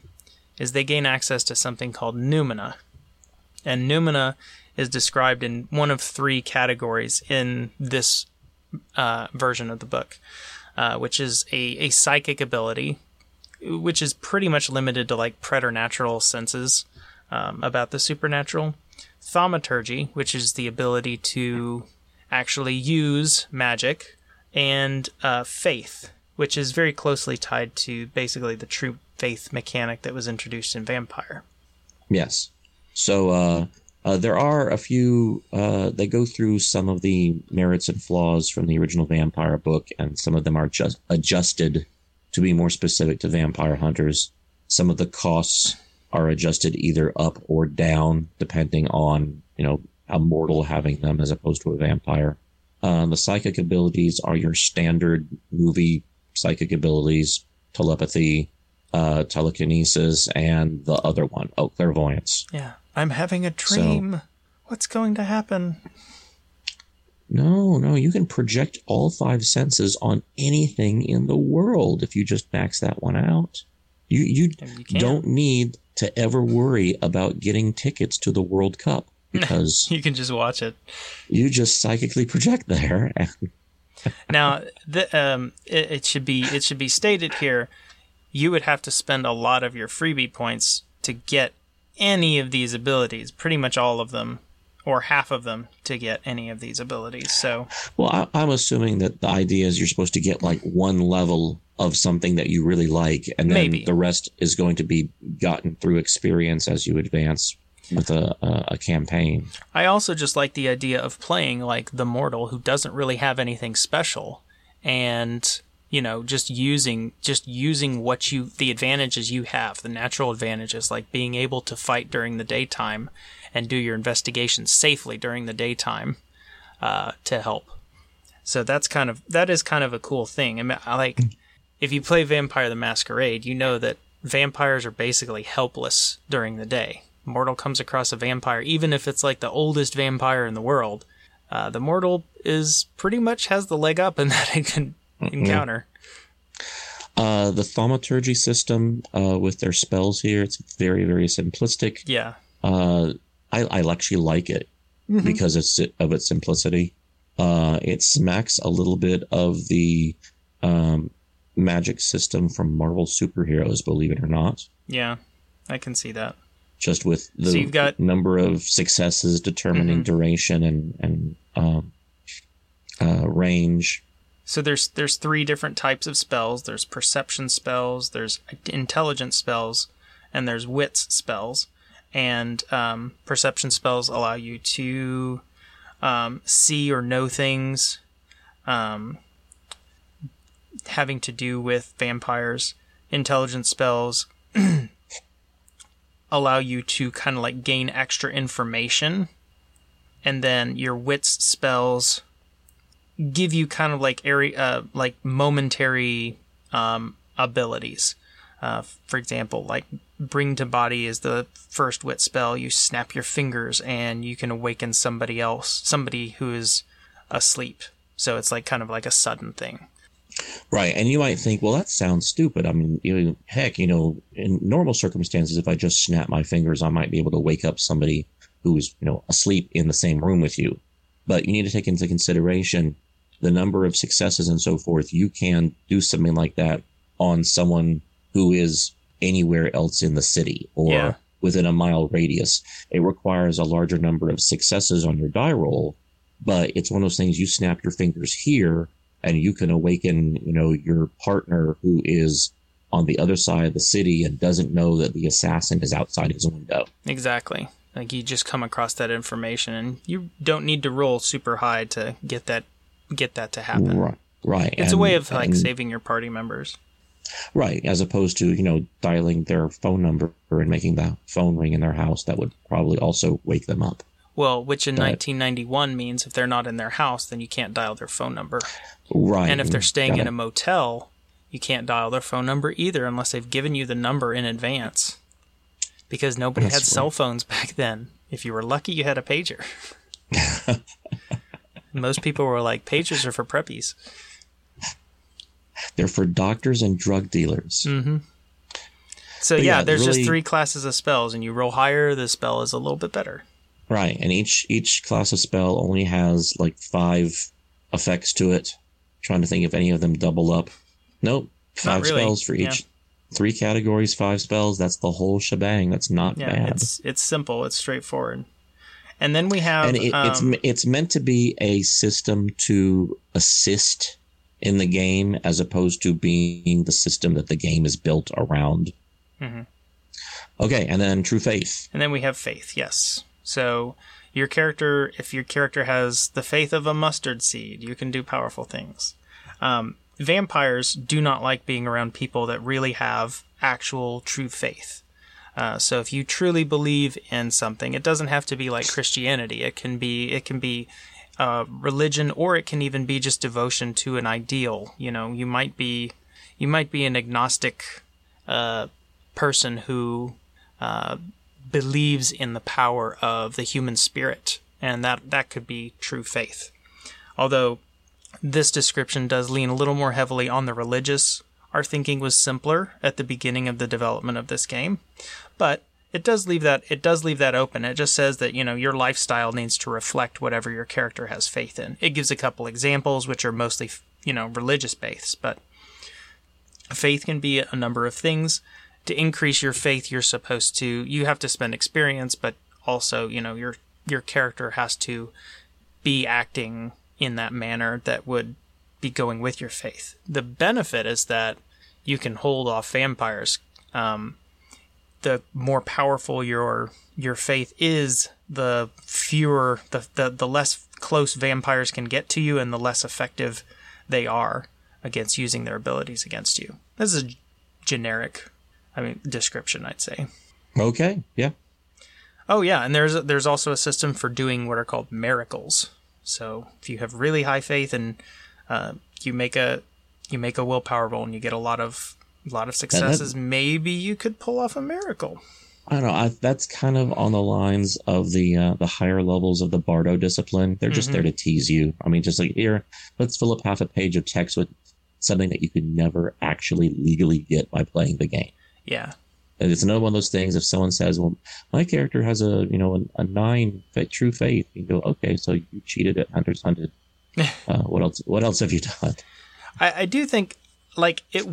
is they gain access to something called Numina. And Numina is described in one of 3 categories in this version of the book. Which is a psychic ability, which is pretty much limited to like preternatural senses about the supernatural. Thaumaturgy, which is the ability to actually use magic. And faith, which is very closely tied to basically the true faith mechanic that was introduced in Vampire. Yes. So there are a few, they go through some of the merits and flaws from the original Vampire book, and some of them are just adjusted to be more specific to vampire hunters. Some of the costs are adjusted either up or down, depending on, a mortal having them as opposed to a vampire. The psychic abilities are your standard movie psychic abilities. telepathy, telekinesis, and the other one, clairvoyance. Yeah. I'm having a dream. So, what's going to happen? No, you can project all five senses on anything in the world if you just max that one out. You don't need to ever worry about getting tickets to the World Cup because you can just watch it. You just psychically project there. Now, it should be stated here, you would have to spend a lot of your freebie points to get any of these abilities, pretty much all of them, or half of them, to get any of these abilities. So, well, I'm assuming that the idea is you're supposed to get like one level of something that you really like, and then maybe the rest is going to be gotten through experience as you advance with a campaign. I also just like the idea of playing like the mortal who doesn't really have anything special, and you know, just using the advantages you have, the natural advantages, like being able to fight during the daytime and do your investigations safely during the daytime to help. So that is kind of a cool thing. I mean, like if you play Vampire the Masquerade, you know that vampires are basically helpless during the day. Mortal comes across a vampire, even if it's like the oldest vampire in the world, the mortal is pretty much has the leg up in that it can encounter. The Thaumaturgy system with their spells here, it's very, very simplistic. Yeah. I actually like it because of its simplicity. It smacks a little bit of the magic system from Marvel superheroes, believe it or not. Yeah, I can see that. Just with the number of successes determining duration and range. So there's three different types of spells. There's perception spells, there's intelligence spells, and there's wits spells. And perception spells allow you to see or know things having to do with vampires. Intelligence spells allow you to kind of like gain extra information. And then your wits spells give you kind of like area, like momentary abilities. For example, like bring to body is the first wit spell. You snap your fingers and you can awaken somebody else, somebody who is asleep. So it's like kind of like a sudden thing. Right. And you might think, well, that sounds stupid. I mean, in normal circumstances, if I just snap my fingers, I might be able to wake up somebody who is, asleep in the same room with you. But you need to take into consideration the number of successes and so forth. You can do something like that on someone who is anywhere else in the city or within a mile radius. It requires a larger number of successes on your die roll, but it's one of those things you snap your fingers here and you can awaken, your partner who is on the other side of the city and doesn't know that the assassin is outside his window. Exactly. Like you just come across that information, and you don't need to roll super high to get that to happen. Right. It's a way of like saving your party members. Right, as opposed to dialing their phone number and making the phone ring in their house, that would probably also wake them up. Well, which in 1991 means if they're not in their house, then you can't dial their phone number. Right, and if they're staying in a motel, you can't dial their phone number either unless they've given you the number in advance. Because nobody had cell phones back then. If you were lucky, you had a pager. Most people were like, pagers are for preppies. They're for doctors and drug dealers. Mm-hmm. So there's just three classes of spells, and you roll higher, the spell is a little bit better. Right, and each class of spell only has like five effects to it. I'm trying to think if any of them double up. Nope, five really. Spells for each. Yeah. Three categories, five spells. That's the whole shebang. That's not bad. It's simple. It's straightforward. And then we have... And it's meant to be a system to assist in the game as opposed to being the system that the game is built around. Mm-hmm. Okay, and then True Faith. And then we have Faith, yes. So your character, if your character has the faith of a mustard seed, you can do powerful things. Vampires do not like being around people that really have actual true faith. So if you truly believe in something, it doesn't have to be like Christianity. It can be religion, or it can even be just devotion to an ideal. You might be you might be an agnostic person who believes in the power of the human spirit, and that could be true faith. Although this description does lean a little more heavily on the religious. Our thinking was simpler at the beginning of the development of this game, but it does leave that open. It just says that, your lifestyle needs to reflect whatever your character has faith in. It gives a couple examples, which are mostly, religious based, but faith can be a number of things. To increase your faith, you have to spend experience, but also, your character has to be acting in that manner that would be going with your faith. The benefit is that you can hold off vampires. The more powerful your faith is, the less close vampires can get to you and the less effective they are against using their abilities against you. This is a generic description, I'd say. Okay, yeah. Oh, yeah, and there's also a system for doing what are called miracles. So if you have really high faith and you make a willpower roll and you get a lot of successes, maybe you could pull off a miracle. I don't know. That's kind of on the lines of the higher levels of the Bardo discipline. They're just there to tease you. Just like, here, let's fill up half a page of text with something that you could never actually legally get by playing the game. Yeah. And it's another one of those things. If someone says, well, my character has a 9 true faith, you go, okay, so you cheated at Hunter's Hunted. What else have you done? I do think, it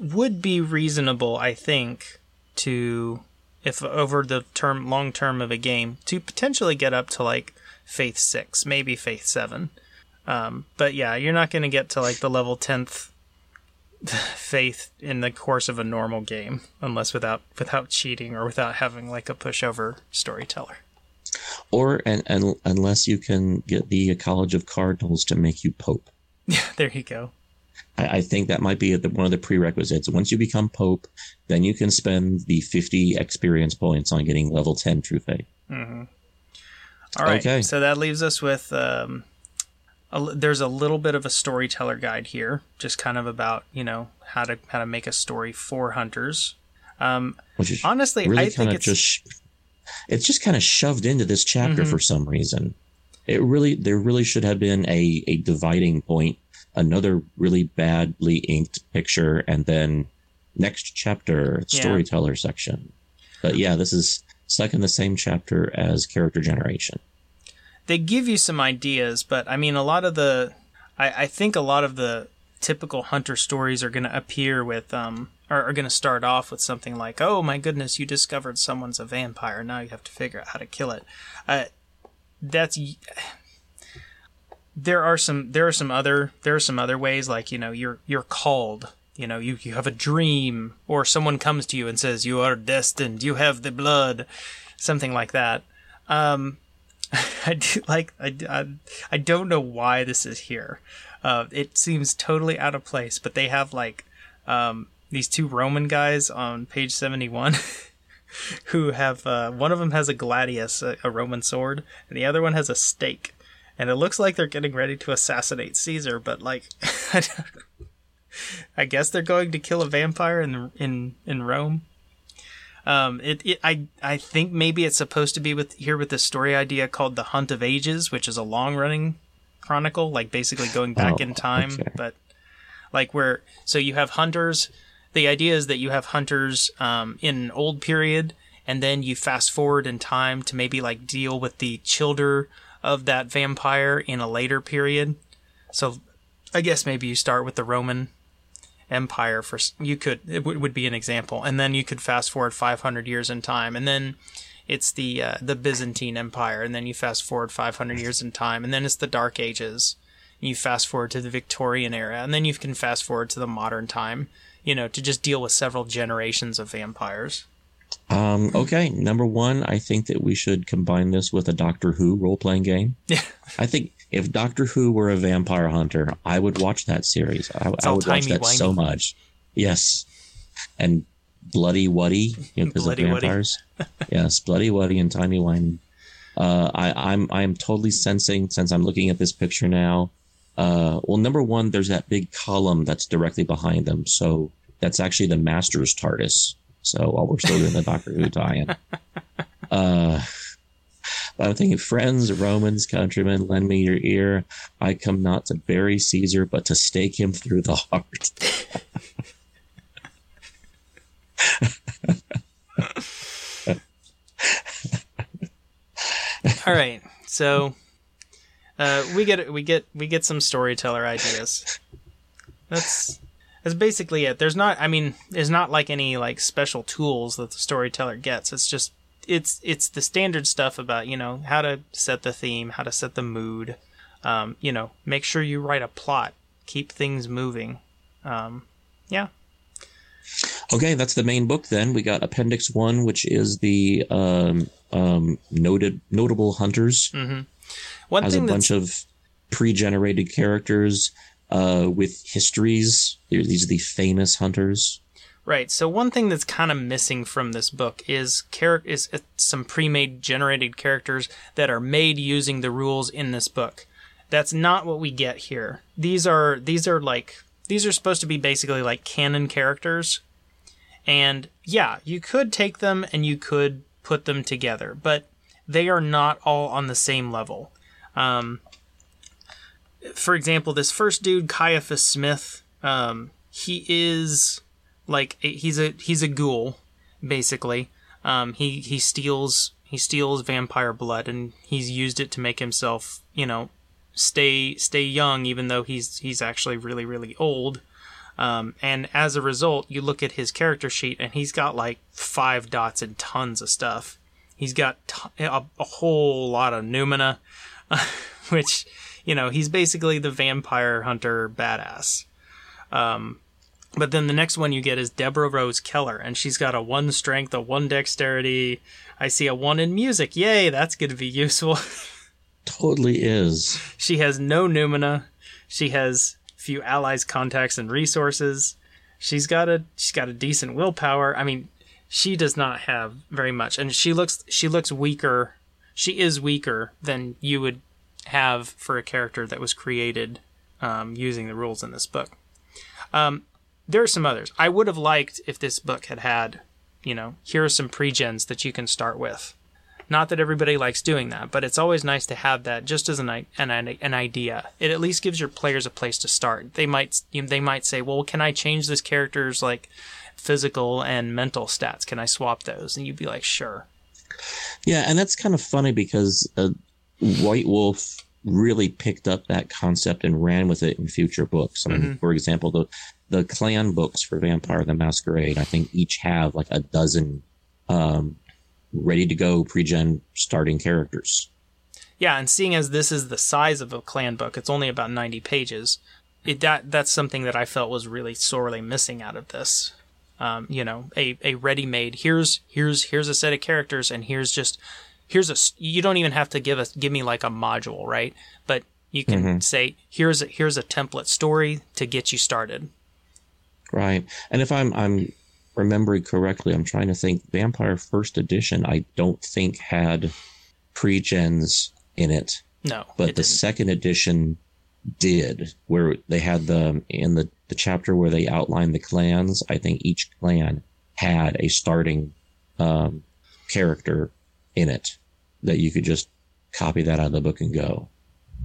would be reasonable, I think, to, if over the long term of a game, to potentially get up to faith 6, maybe faith 7. But yeah, you're not going to get to the level 10th faith in the course of a normal game, unless without cheating or without having a pushover storyteller. Or and unless you can get the College of Cardinals to make you Pope. Yeah, there you go. I think that might be one of the prerequisites. Once you become Pope, then you can spend the 50 experience points on getting level 10 true faith. Mm-hmm. All right. Okay. So that leaves us with there's a little bit of a storyteller guide here, just kind of about how to make a story for hunters. Which is honestly, really I think it's just kind of shoved into this chapter for some reason. There really should have been a dividing point, another really badly inked picture, and then next chapter, storyteller section. But yeah, this is stuck in the same chapter as character generation. They give you some ideas, but I think a lot of the typical hunter stories are going to appear with are going to start off with something like, oh my goodness, you discovered someone's a vampire, now you have to figure out how to kill it. There are some other ways, you're called, you have a dream, or someone comes to you and says you are destined, you have the blood, something like that. I don't know why this is here. It seems totally out of place, but they have these two Roman guys on page 71 who have, one of them has a gladius, a Roman sword, and the other one has a stake. And it looks like they're getting ready to assassinate Caesar, but I guess they're going to kill a vampire in Rome. I think maybe it's supposed to be with this story idea called The Hunt of Ages, which is a long running chronicle, basically going back in time, okay. But you have hunters. The idea is that you have hunters in an old period, and then you fast forward in time to maybe deal with the children of that vampire in a later period. So I guess maybe you start with the Roman Empire would be an example, and then you could fast forward 500 years in time, and then it's the Byzantine Empire, and then you fast forward 500 years in time, and then it's the Dark Ages. You fast forward to the Victorian era, and then you can fast forward to the modern time, to just deal with several generations of vampires. Okay, number one, I think that we should combine this with a Doctor Who role-playing game. Yeah. I think if Doctor Who were a vampire hunter, I would watch that series. I would watch that so much. Yes. And Bloody Wuddy, because of vampires. Yes, Bloody Wuddy and Timey Wimey. I'm totally sensing, since I'm looking at this picture now, Well, number one, there's that big column that's directly behind them. So that's actually the Master's TARDIS. So while we're still doing the Doctor Who tie-in. I'm thinking, friends, Romans, countrymen, lend me your ear. I come not to bury Caesar, but to stake him through the heart. All right, so we get some storyteller ideas. That's basically it. There's not like any like special tools that the storyteller gets. It's just it's the standard stuff about, you know, how to set the theme, how to set the mood, you know, make sure you write a plot, keep things moving. Yeah. Okay, that's the main book then. We got Appendix 1, which is the notable hunters. Mm-hmm. One has thing a bunch of pre-generated characters with histories. These are the famous hunters. Right. So one thing that's kind of missing from this book is some pre-made generated characters that are made using the rules in this book. That's not what we get here. These are supposed to be basically like canon characters. And yeah, you could take them and you could put them together, but they are not all on the same level. For example, this first dude, Caiaphas Smith, he is like he's a ghoul, basically. He steals vampire blood, and he's used it to make himself, you know, stay young, even though he's actually really, really old. And as a result, you look at his character sheet and he's got like 5 dots and tons of stuff. He's got a whole lot of Numina, which, you know, he's basically the vampire hunter badass. But then the next one you get is Deborah Rose Keller, and she's got a 1 strength, a 1 dexterity. I see a 1 in music. Yay, that's going to be useful. Totally is. She has no Numina. She has few allies, contacts, and resources. She's got a decent willpower. I mean, she does not have very much, and she looks weaker. She is weaker than you would have for a character that was created using the rules in this book. There are some others. I would have liked if this book had, you know, here are some pre-gens that you can start with. Not that everybody likes doing that, but it's always nice to have that just as an idea. It at least gives your players a place to start. They might say, well, can I change this character's like physical and mental stats? Can I swap those? And you'd be like, sure. Yeah, and that's kind of funny because White Wolf really picked up that concept and ran with it in future books. I mean, mm-hmm. For example, the clan books for Vampire the Masquerade, I think each have like a dozen ready to go pre-gen starting characters. Yeah, and seeing as this is the size of a clan book, it's only about 90 pages. That's something that I felt was really sorely missing out of this. You know, a ready-made here's a set of characters, and here's you don't even have to give me like a module, right? But you can mm-hmm. say here's a template story to get you started. Right, and if I'm remembering correctly, I'm trying to think, Vampire First Edition I don't think had pre-gens in it. No, but the second edition did, where they had in the chapter where they outlined the clans. I think each clan had a starting character in it that you could just copy that out of the book and go.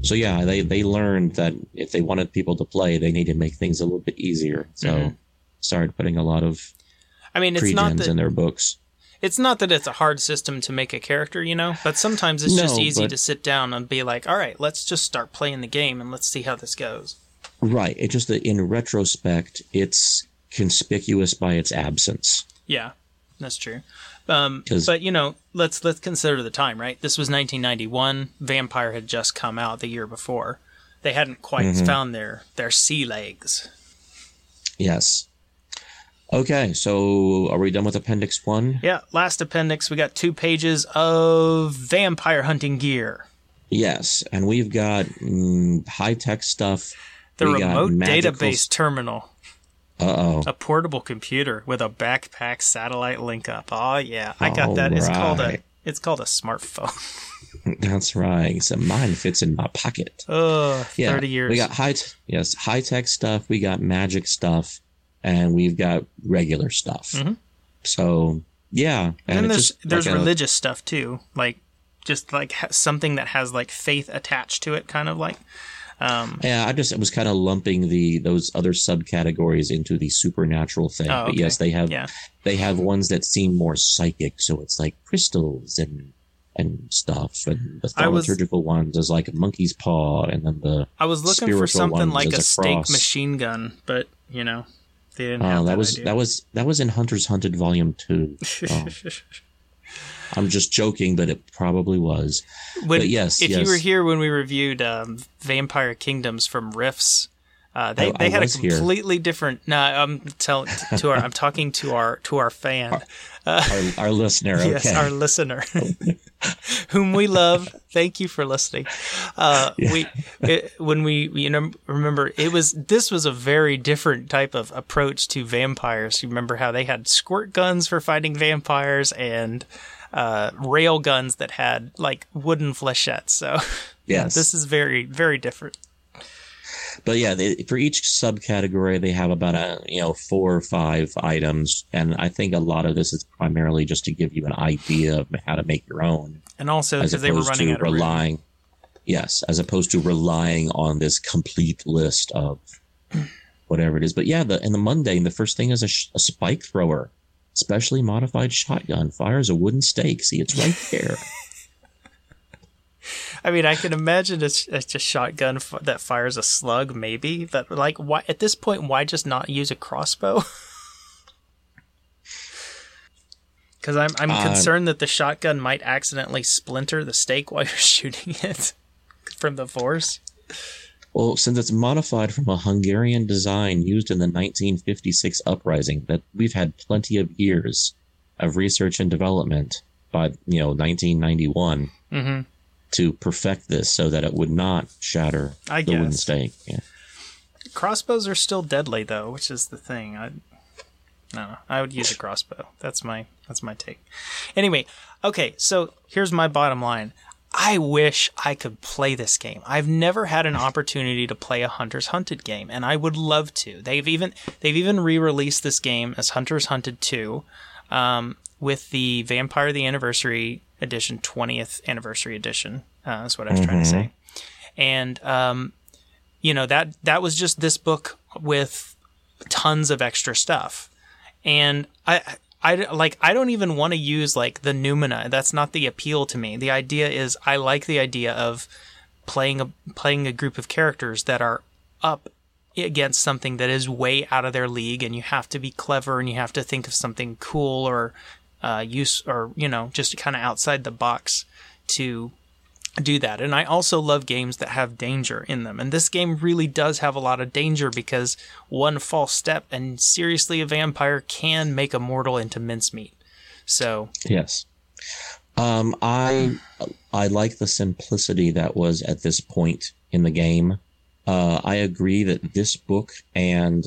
So yeah, they learned that if they wanted people to play, they needed to make things a little bit easier. So mm-hmm. started putting a lot of pre-gens in their books. It's not that it's a hard system to make a character, you know, but sometimes it's just easy to sit down and be like, all right, let's just start playing the game and let's see how this goes. Right. It's just that in retrospect, it's conspicuous by its absence. Yeah, that's true. But, you know, let's consider the time, right? This was 1991. Vampire had just come out the year before. They hadn't quite mm-hmm. found their sea legs. Yes. Okay, so are we done with Appendix 1? Yeah, last appendix, we got 2 pages of vampire hunting gear. Yes, and we've got high-tech stuff. The remote database terminal. Uh-oh. A portable computer with a backpack satellite link up. Oh, yeah, I got that. Right. It's called a smartphone. That's right. Except mine fits in my pocket. Oh, yeah, 30 years. We got high tech stuff. We got magic stuff, and we've got regular stuff. Mm-hmm. So yeah, and there's like religious stuff too, like just like something that has like faith attached to it, kind of like. Yeah, I was kind of lumping those other subcategories into the supernatural thing. Oh, okay. But yes, they have ones that seem more psychic, so it's like crystals and stuff, and the thaumaturgical ones is like a monkey's paw, and then I was looking for something like a steak machine gun, but you know they didn't have that. That was in Hunter's Hunted Volume 2. Oh. I'm just joking, but it probably was. If you were here when we reviewed Vampire Kingdoms from Rifts, they had a completely different. No, I'm talking to our fan, our listener. Okay. Yes, our listener, whom we love. Thank you for listening. Remember this was a very different type of approach to vampires. You remember how they had squirt guns for fighting vampires and rail guns that had like wooden flechettes. So yes, this is very, very different. But yeah, for each subcategory, they have about 4 or 5 items, and I think a lot of this is primarily just to give you an idea of how to make your own, and also because they were running out of room. Yes, as opposed to relying on this complete list of whatever it is. But yeah, in the mundane, the first thing is a spike thrower, specially modified shotgun, fires a wooden stake. See, it's right there. I mean, I can imagine it's a shotgun that fires a slug, maybe. But like, why at this point? Why just not use a crossbow? Because I'm concerned that the shotgun might accidentally splinter the stake while you're shooting it from the force. Well, since it's modified from a Hungarian design used in the 1956 uprising, that we've had plenty of years of research and development by 1991. Mm-hmm. To perfect this so that it would not shatter the wooden stake. Yeah. Crossbows are still deadly though, which is the thing. I would use a crossbow. That's my take. Anyway, okay, so here's my bottom line. I wish I could play this game. I've never had an opportunity to play a Hunter's Hunted game, and I would love to. They've even re-released this game as Hunter's Hunted 2, with the Vampire the Anniversary Edition, 20th Anniversary Edition. That's what I was trying to say. And, that was just this book with tons of extra stuff. And I don't even want to use like the Numina. That's not the appeal to me. The idea is I like the idea of playing a group of characters that are up against something that is way out of their league, and you have to be clever and you have to think of something cool or just kind of outside the box to do that. And I also love games that have danger in them. And this game really does have a lot of danger, because one false step and seriously, a vampire can make a mortal into mincemeat. So yes, I like the simplicity that was at this point in the game. I agree that this book and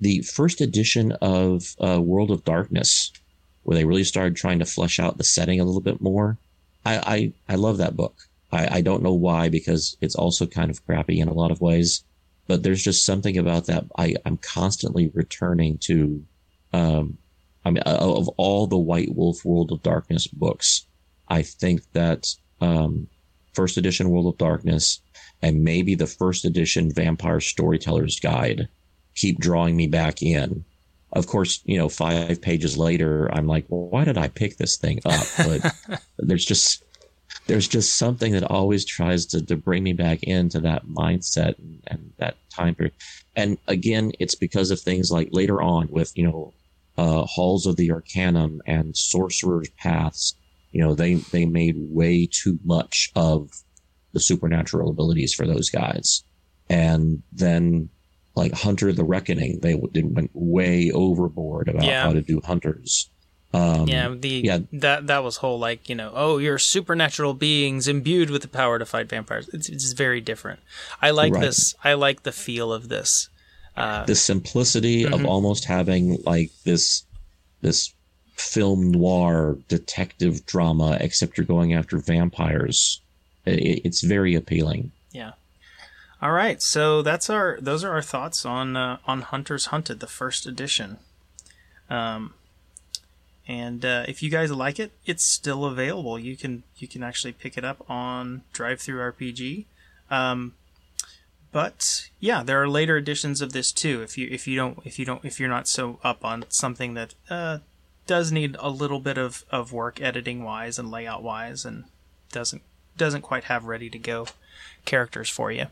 the first edition of World of Darkness, where they really started trying to flesh out the setting a little bit more. I love that book. I don't know why, because it's also kind of crappy in a lot of ways, but there's just something about that. I'm constantly returning to, of all the White Wolf World of Darkness books, I think that first edition World of Darkness and maybe the first edition Vampire Storyteller's Guide keep drawing me back in. Of course, 5 pages later, I'm like, well, why did I pick this thing up? But there's just something that always tries to bring me back into that mindset and that time period. And again, it's because of things like later on with, Halls of the Arcanum and Sorcerer's Paths. They made way too much of the supernatural abilities for those guys. And then, like Hunter the Reckoning, they went way overboard about how to do hunters. That was whole like, you're supernatural beings imbued with the power to fight vampires. It's very different. I like this. I like the feel of this. The simplicity of almost having like this film noir detective drama, except you're going after vampires. It's very appealing. Yeah. All right, so those are our thoughts on Hunter's Hunted, the first edition. And if you guys like it, it's still available. You can actually pick it up on DriveThruRPG. But yeah, there are later editions of this too. If you're not so up on something that does need a little bit of work editing wise and layout wise, and doesn't quite have ready to go characters for you.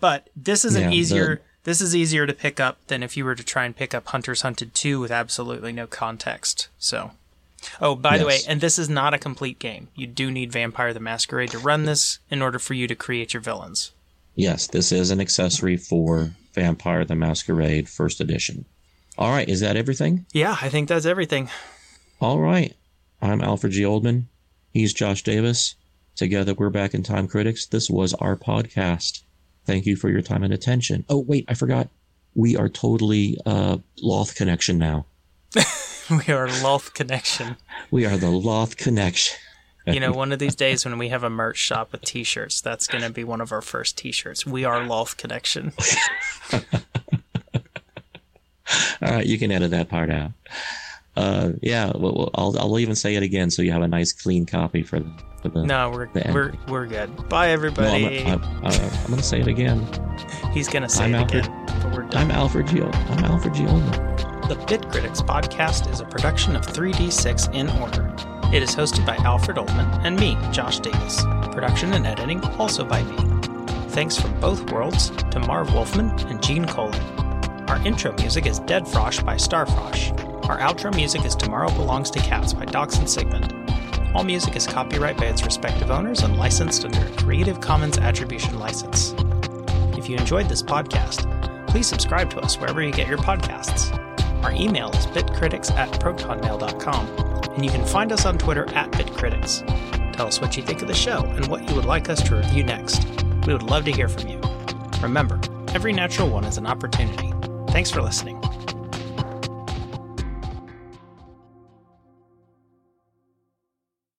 But this is This is easier to pick up than if you were to try and pick up Hunter's Hunted 2 with absolutely no context. So, by the way, and this is not a complete game. You do need Vampire the Masquerade to run this in order for you to create your villains. Yes, this is an accessory for Vampire the Masquerade First Edition. All right, is that everything? Yeah, I think that's everything. All right. I'm Alfred G. Oldman. He's Josh Davis. Together, we're Back in Time Critics. This was our podcast. Thank you for your time and attention. Oh, wait, I forgot. We are totally Loth Connection now. We are Loth Connection. We are the Loth Connection. You know, one of these days when we have a merch shop with T-shirts, that's going to be one of our first T-shirts. We are Loth Connection. All right, you can edit that part out. I'll even say it again so you have a nice clean copy for the No, we're good. Bye, everybody. No, I'm gonna say it again. He's gonna say it again. But we're done. I'm Alfred G. Oldman. The Bit Critics Podcast is a production of 3D6 In Order. It is hosted by Alfred Oldman and me, Josh Davis. Production and editing also by me. Thanks from both worlds to Marv Wolfman and Gene Colin. Our intro music is Dead Frosh by Starfrosh. Our outro music is Tomorrow Belongs to Cats by Dox and Sigmund. All music is copyright by its respective owners and licensed under a Creative Commons Attribution License. If you enjoyed this podcast, please subscribe to us wherever you get your podcasts. Our email is bitcritics@protonmail.com, and you can find us on Twitter @bitcritics. Tell us what you think of the show and what you would like us to review next. We would love to hear from you. Remember, every natural one is an opportunity. Thanks for listening.